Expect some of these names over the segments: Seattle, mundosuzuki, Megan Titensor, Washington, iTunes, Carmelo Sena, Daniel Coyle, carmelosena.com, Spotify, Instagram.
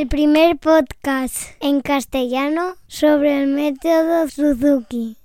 El primer podcast en castellano sobre el método Suzuki.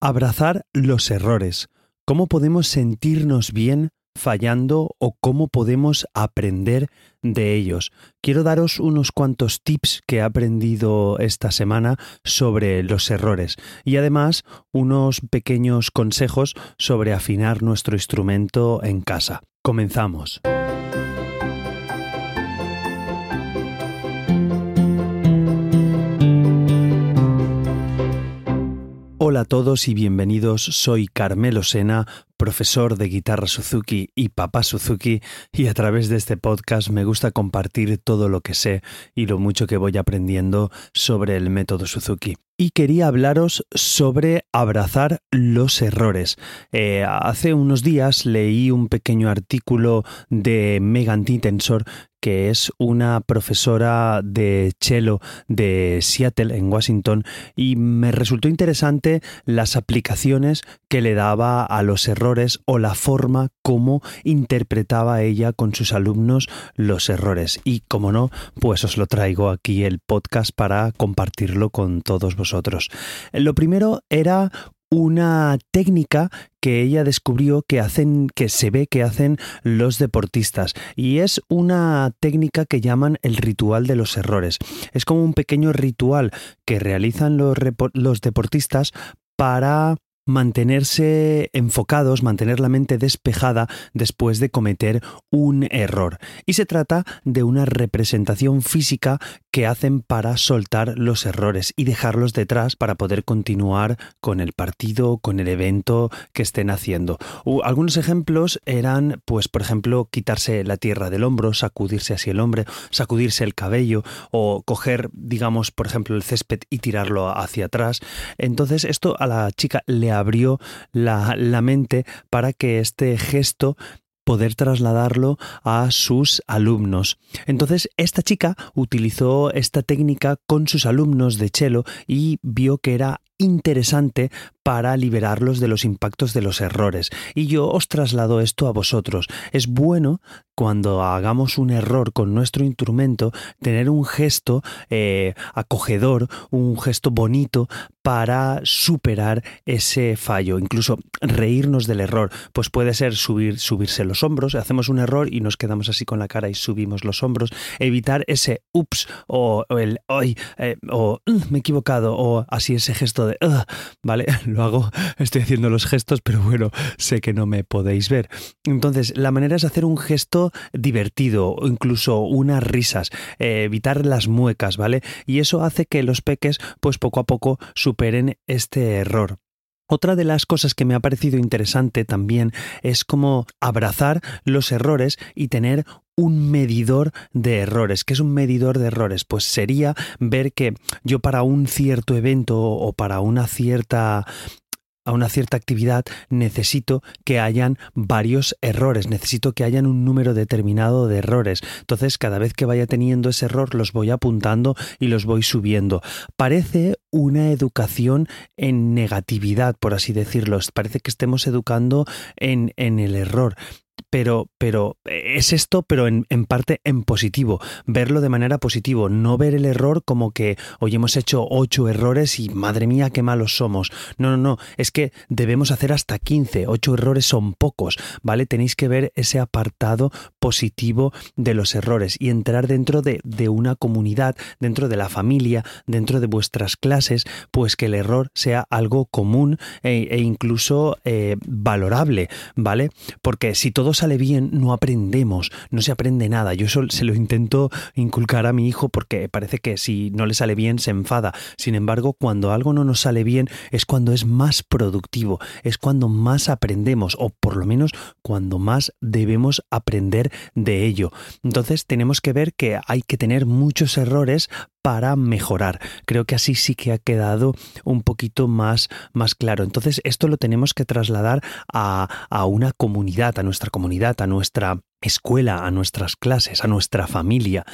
Abrazar los errores. ¿Cómo podemos sentirnos bien fallando o cómo podemos aprender de ellos? Quiero daros unos cuantos tips que he aprendido esta semana sobre los errores y además unos pequeños consejos sobre afinar nuestro instrumento en casa. Comenzamos. Hola a todos y bienvenidos, soy Carmelo Sena, profesor de guitarra Suzuki y papá Suzuki, y a través de este podcast me gusta compartir todo lo que sé y lo mucho que voy aprendiendo sobre el método Suzuki. Y quería hablaros sobre abrazar los errores. Hace unos días leí un pequeño artículo de Megan Titensor, que es una profesora de cello de Seattle, en Washington, y me resultó interesante las aplicaciones que le daba a los errores o la forma como interpretaba ella con sus alumnos los errores. Y como no, pues os lo traigo aquí el podcast para compartirlo con todos vosotros. Lo primero era una técnica que ella descubrió que se ve que hacen los deportistas, y es una técnica que llaman el ritual de los errores. Es como un pequeño ritual que realizan los deportistas para mantenerse enfocados, mantener la mente despejada después de cometer un error. Y se trata de una representación física que hacen para soltar los errores y dejarlos detrás para poder continuar con el partido, con el evento que estén haciendo. Algunos ejemplos eran, pues, por ejemplo, quitarse la tierra del hombro, sacudirse así el hombro, sacudirse el cabello o coger, digamos, por ejemplo, el césped y tirarlo hacia atrás. Entonces, esto a la chica le abrió la mente para que este gesto poder trasladarlo a sus alumnos. Entonces, esta chica utilizó esta técnica con sus alumnos de cello y vio que era interesante para liberarlos de los impactos de los errores. Y yo os traslado esto a vosotros. Es bueno, cuando hagamos un error con nuestro instrumento, tener un gesto acogedor, un gesto bonito para superar ese fallo. Incluso reírnos del error. Pues puede ser subirse los hombros. Hacemos un error y nos quedamos así con la cara y subimos los hombros. Evitar ese ups o el ay o me he equivocado o así ese gesto de ¿vale? Lo hago, estoy haciendo los gestos, pero bueno, sé que no me podéis ver. Entonces, la manera es hacer un gesto divertido, o incluso unas risas, evitar las muecas, ¿vale? Y eso hace que los peques, pues poco a poco, superen este error. Otra de las cosas que me ha parecido interesante también es como abrazar los errores y tener un medidor de errores. ¿Qué es un medidor de errores? Pues sería ver que yo para un cierto evento o para a una cierta actividad necesito que hayan varios errores, necesito que hayan un número determinado de errores. Entonces, cada vez que vaya teniendo ese error, los voy apuntando y los voy subiendo. Parece una educación en negatividad, por así decirlo. Parece que estemos educando en el error. Pero es esto, pero en parte en positivo, verlo de manera positiva, no ver el error como que hoy hemos hecho 8 errores y madre mía qué malos somos. No, es que debemos hacer hasta 15, 8 errores son pocos, ¿vale? Tenéis que ver ese apartado positivo de los errores y entrar dentro de una comunidad, dentro de la familia, dentro de vuestras clases, pues que el error sea algo común e incluso valorable, ¿vale? Porque si todo sale bien, no aprendemos, no se aprende nada. Yo eso se lo intento inculcar a mi hijo porque parece que si no le sale bien se enfada. Sin embargo, cuando algo no nos sale bien es cuando es más productivo, es cuando más aprendemos o por lo menos cuando más debemos aprender de ello. Entonces tenemos que ver que hay que tener muchos errores para mejorar. Creo que así sí que ha quedado un poquito más claro. Entonces esto lo tenemos que trasladar a una comunidad, a nuestra escuela, a nuestras clases, a nuestra familia,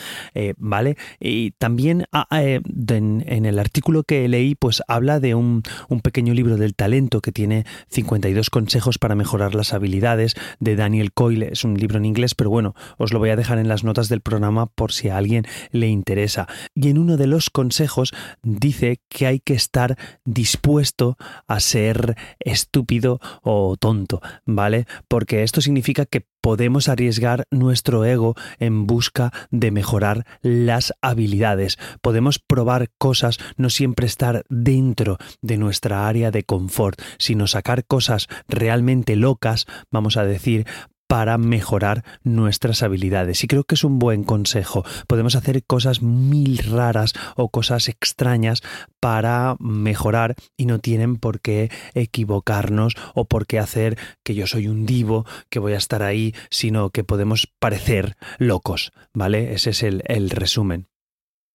¿vale? Y también en el artículo que leí, pues habla de un pequeño libro del talento que tiene 52 consejos para mejorar las habilidades, de Daniel Coyle. Es un libro en inglés, pero bueno, os lo voy a dejar en las notas del programa por si a alguien le interesa. Y en uno de los consejos dice que hay que estar dispuesto a ser estúpido o tonto, ¿vale? Porque esto significa que podemos arriesgar nuestro ego en busca de mejorar las habilidades. Podemos probar cosas, no siempre estar dentro de nuestra área de confort, sino sacar cosas realmente locas, vamos a decir, para mejorar nuestras habilidades. Y creo que es un buen consejo. Podemos hacer cosas mil raras o cosas extrañas para mejorar y no tienen por qué equivocarnos o por qué hacer que yo soy un divo, que voy a estar ahí, sino que podemos parecer locos, ¿vale? Ese es el resumen.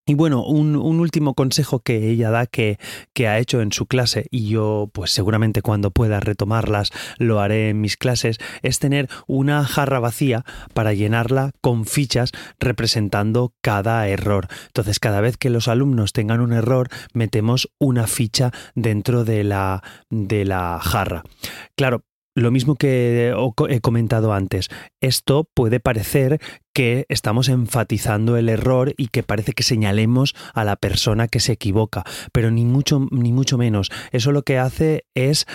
Y bueno, un último consejo que ella da, que ha hecho en su clase, y yo pues seguramente cuando pueda retomarlas lo haré en mis clases, es tener una jarra vacía para llenarla con fichas representando cada error. Entonces, cada vez que los alumnos tengan un error, metemos una ficha dentro de la jarra. Claro, lo mismo que he comentado antes, esto puede parecer que estamos enfatizando el error y que parece que señalemos a la persona que se equivoca, pero ni mucho menos. Eso lo que hace es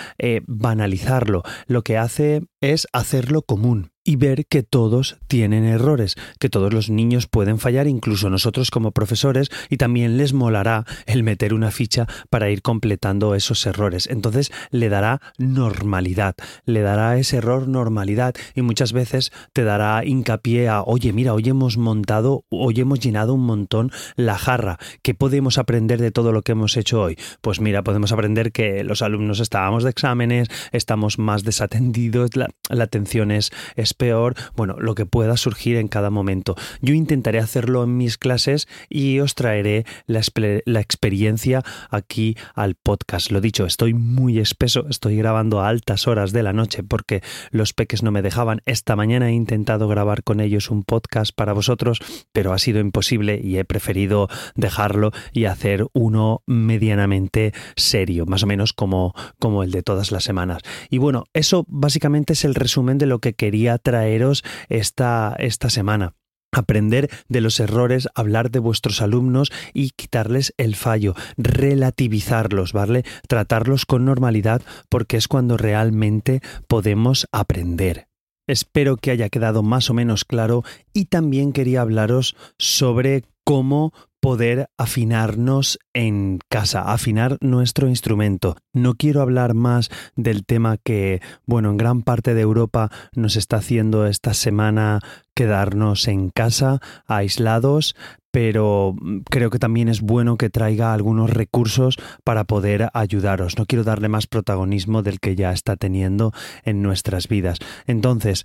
banalizarlo, lo que hace es hacerlo común y ver que todos tienen errores, que todos los niños pueden fallar, incluso nosotros como profesores, y también les molará el meter una ficha para ir completando esos errores. Entonces le dará normalidad, le dará ese error normalidad, y muchas veces te dará hincapié a, oye, mira, hoy hemos llenado un montón la jarra. ¿Qué podemos aprender de todo lo que hemos hecho hoy? Pues mira, podemos aprender que los alumnos estábamos de exámenes, estamos más desatendidos, la atención es peor, bueno, lo que pueda surgir en cada momento. Yo intentaré hacerlo en mis clases y os traeré la experiencia aquí al podcast. Lo dicho, estoy muy espeso, estoy grabando a altas horas de la noche porque los peques no me dejaban. Esta mañana he intentado grabar con ellos un podcast para vosotros, pero ha sido imposible y he preferido dejarlo y hacer uno medianamente serio, más o menos como el de todas las semanas. Y bueno, eso básicamente es el resumen de lo que quería traeros esta semana. Aprender de los errores, hablar de vuestros alumnos y quitarles el fallo, relativizarlos, ¿vale? Tratarlos con normalidad porque es cuando realmente podemos aprender. Espero que haya quedado más o menos claro, y también quería hablaros sobre cómo poder afinarnos en casa, afinar nuestro instrumento. No quiero hablar más del tema que, bueno, en gran parte de Europa nos está haciendo esta semana quedarnos en casa, aislados, pero creo que también es bueno que traiga algunos recursos para poder ayudaros. No quiero darle más protagonismo del que ya está teniendo en nuestras vidas. Entonces,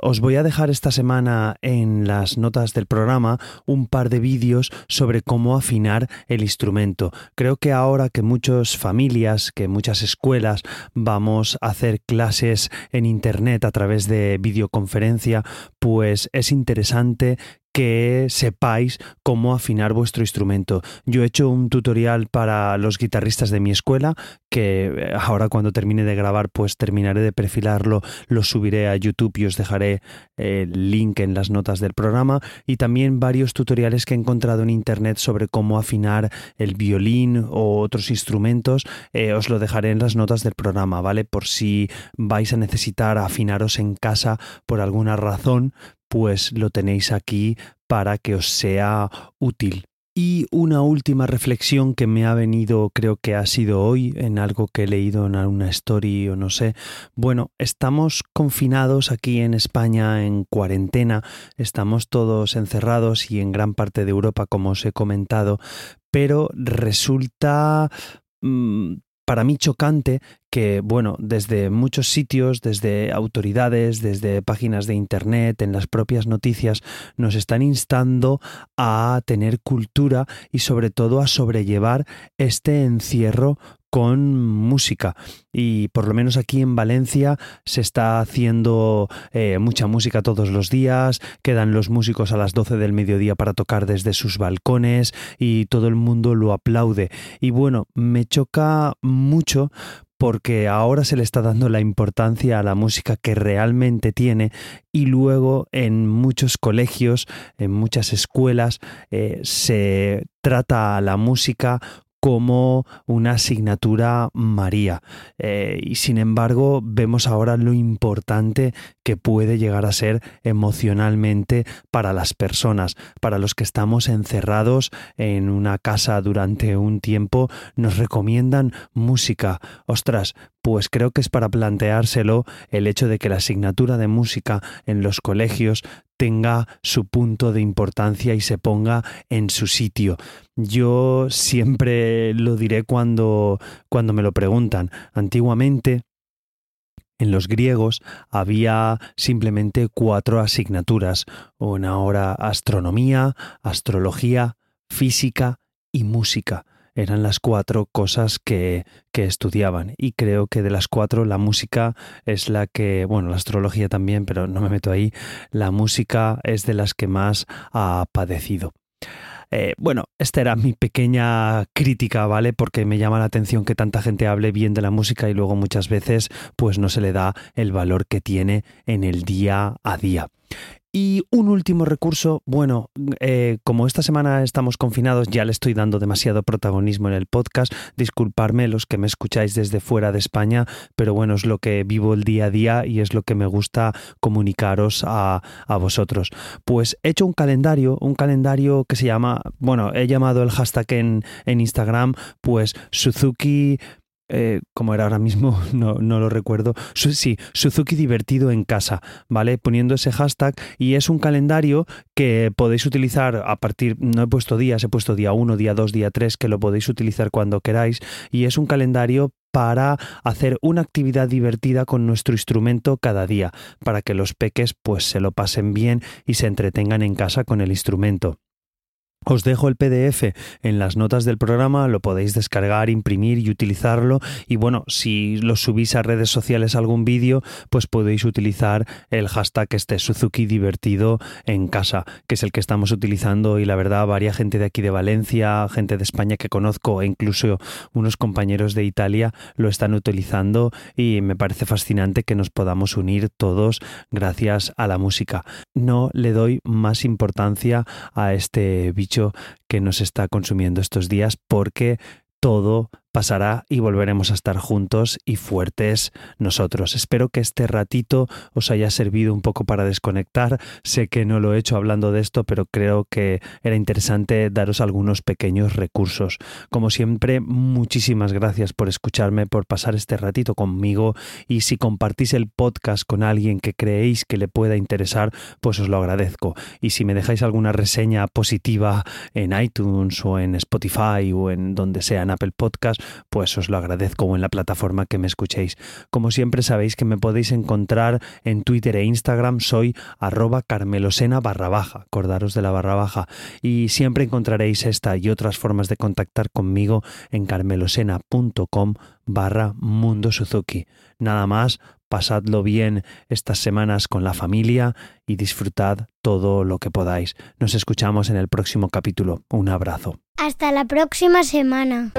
os voy a dejar esta semana en las notas del programa un par de vídeos sobre cómo afinar el instrumento. Creo que ahora que muchas familias, que muchas escuelas vamos a hacer clases en internet a través de videoconferencia, pues es interesante que sepáis cómo afinar vuestro instrumento. Yo he hecho un tutorial para los guitarristas de mi escuela, que ahora cuando termine de grabar pues terminaré de perfilarlo, lo subiré a YouTube y os dejaré el link en las notas del programa, y también varios tutoriales que he encontrado en internet sobre cómo afinar el violín o otros instrumentos. Os lo dejaré en las notas del programa, ¿vale? Por si vais a necesitar afinaros en casa por alguna razón, pues lo tenéis aquí para que os sea útil. Y una última reflexión que me ha venido, creo que ha sido hoy, en algo que he leído en alguna story o no sé. Bueno, estamos confinados aquí en España, en cuarentena, estamos todos encerrados y en gran parte de Europa, como os he comentado, pero resulta para mí chocante que, bueno, desde muchos sitios, desde autoridades, desde páginas de internet, en las propias noticias, nos están instando a tener cultura y sobre todo a sobrellevar este encierro con música, y por lo menos aquí en Valencia se está haciendo mucha música todos los días, quedan los músicos a las 12 del mediodía para tocar desde sus balcones y todo el mundo lo aplaude. Y bueno, me choca mucho porque ahora se le está dando la importancia a la música que realmente tiene, y luego en muchos colegios, en muchas escuelas, se trata a la música como una asignatura María. Y sin embargo, vemos ahora lo importante que puede llegar a ser emocionalmente para las personas. Para los que estamos encerrados en una casa durante un tiempo, nos recomiendan música. Ostras, pues creo que es para planteárselo el hecho de que la asignatura de música en los colegios tenga su punto de importancia y se ponga en su sitio. Yo siempre lo diré cuando me lo preguntan. Antiguamente, en los griegos había simplemente 4 asignaturas. Una hora astronomía, astrología, física y música. Eran las 4 cosas que estudiaban, y creo que de las 4 la música es la que, bueno, la astrología también, pero no me meto ahí, la música es de las que más ha padecido. Bueno, esta era mi pequeña crítica, ¿vale? Porque me llama la atención que tanta gente hable bien de la música y luego muchas veces pues no se le da el valor que tiene en el día a día. Y un último recurso, bueno, como esta semana estamos confinados, ya le estoy dando demasiado protagonismo en el podcast, disculparme los que me escucháis desde fuera de España, pero bueno, es lo que vivo el día a día y es lo que me gusta comunicaros a vosotros. Pues he hecho un calendario que se llama, bueno, he llamado el hashtag en Instagram, pues Suzuki... como era ahora mismo, no lo recuerdo. Sí, Suzuki divertido en casa, ¿vale? Poniendo ese hashtag, y es un calendario que podéis utilizar a partir, no he puesto días, he puesto día 1, día 2, día 3, que lo podéis utilizar cuando queráis, y es un calendario para hacer una actividad divertida con nuestro instrumento cada día, para que los peques pues se lo pasen bien y se entretengan en casa con el instrumento. Os dejo el PDF en las notas del programa, lo podéis descargar, imprimir y utilizarlo. Y bueno, si lo subís a redes sociales algún vídeo, pues podéis utilizar el hashtag Suzuki divertido en casa, que es el que estamos utilizando, y la verdad, varia gente de aquí de Valencia, gente de España que conozco e incluso unos compañeros de Italia lo están utilizando, y me parece fascinante que nos podamos unir todos gracias a la música. No le doy más importancia a este bicho que nos está consumiendo estos días, porque todo pasará y volveremos a estar juntos y fuertes nosotros. Espero que este ratito os haya servido un poco para desconectar. Sé que no lo he hecho hablando de esto, pero creo que era interesante daros algunos pequeños recursos. Como siempre, muchísimas gracias por escucharme, por pasar este ratito conmigo, y si compartís el podcast con alguien que creéis que le pueda interesar, pues os lo agradezco. Y si me dejáis alguna reseña positiva en iTunes o en Spotify o en donde sea, en Apple Podcast, pues os lo agradezco, o en la plataforma que me escuchéis. Como siempre, sabéis que me podéis encontrar en Twitter e Instagram, soy @carmelosena_, acordaros de la /, y siempre encontraréis esta y otras formas de contactar conmigo en carmelosena.com /mundosuzuki. Nada más, pasadlo bien estas semanas con la familia y disfrutad todo lo que podáis. Nos escuchamos en el próximo capítulo. Un abrazo. Hasta la próxima semana.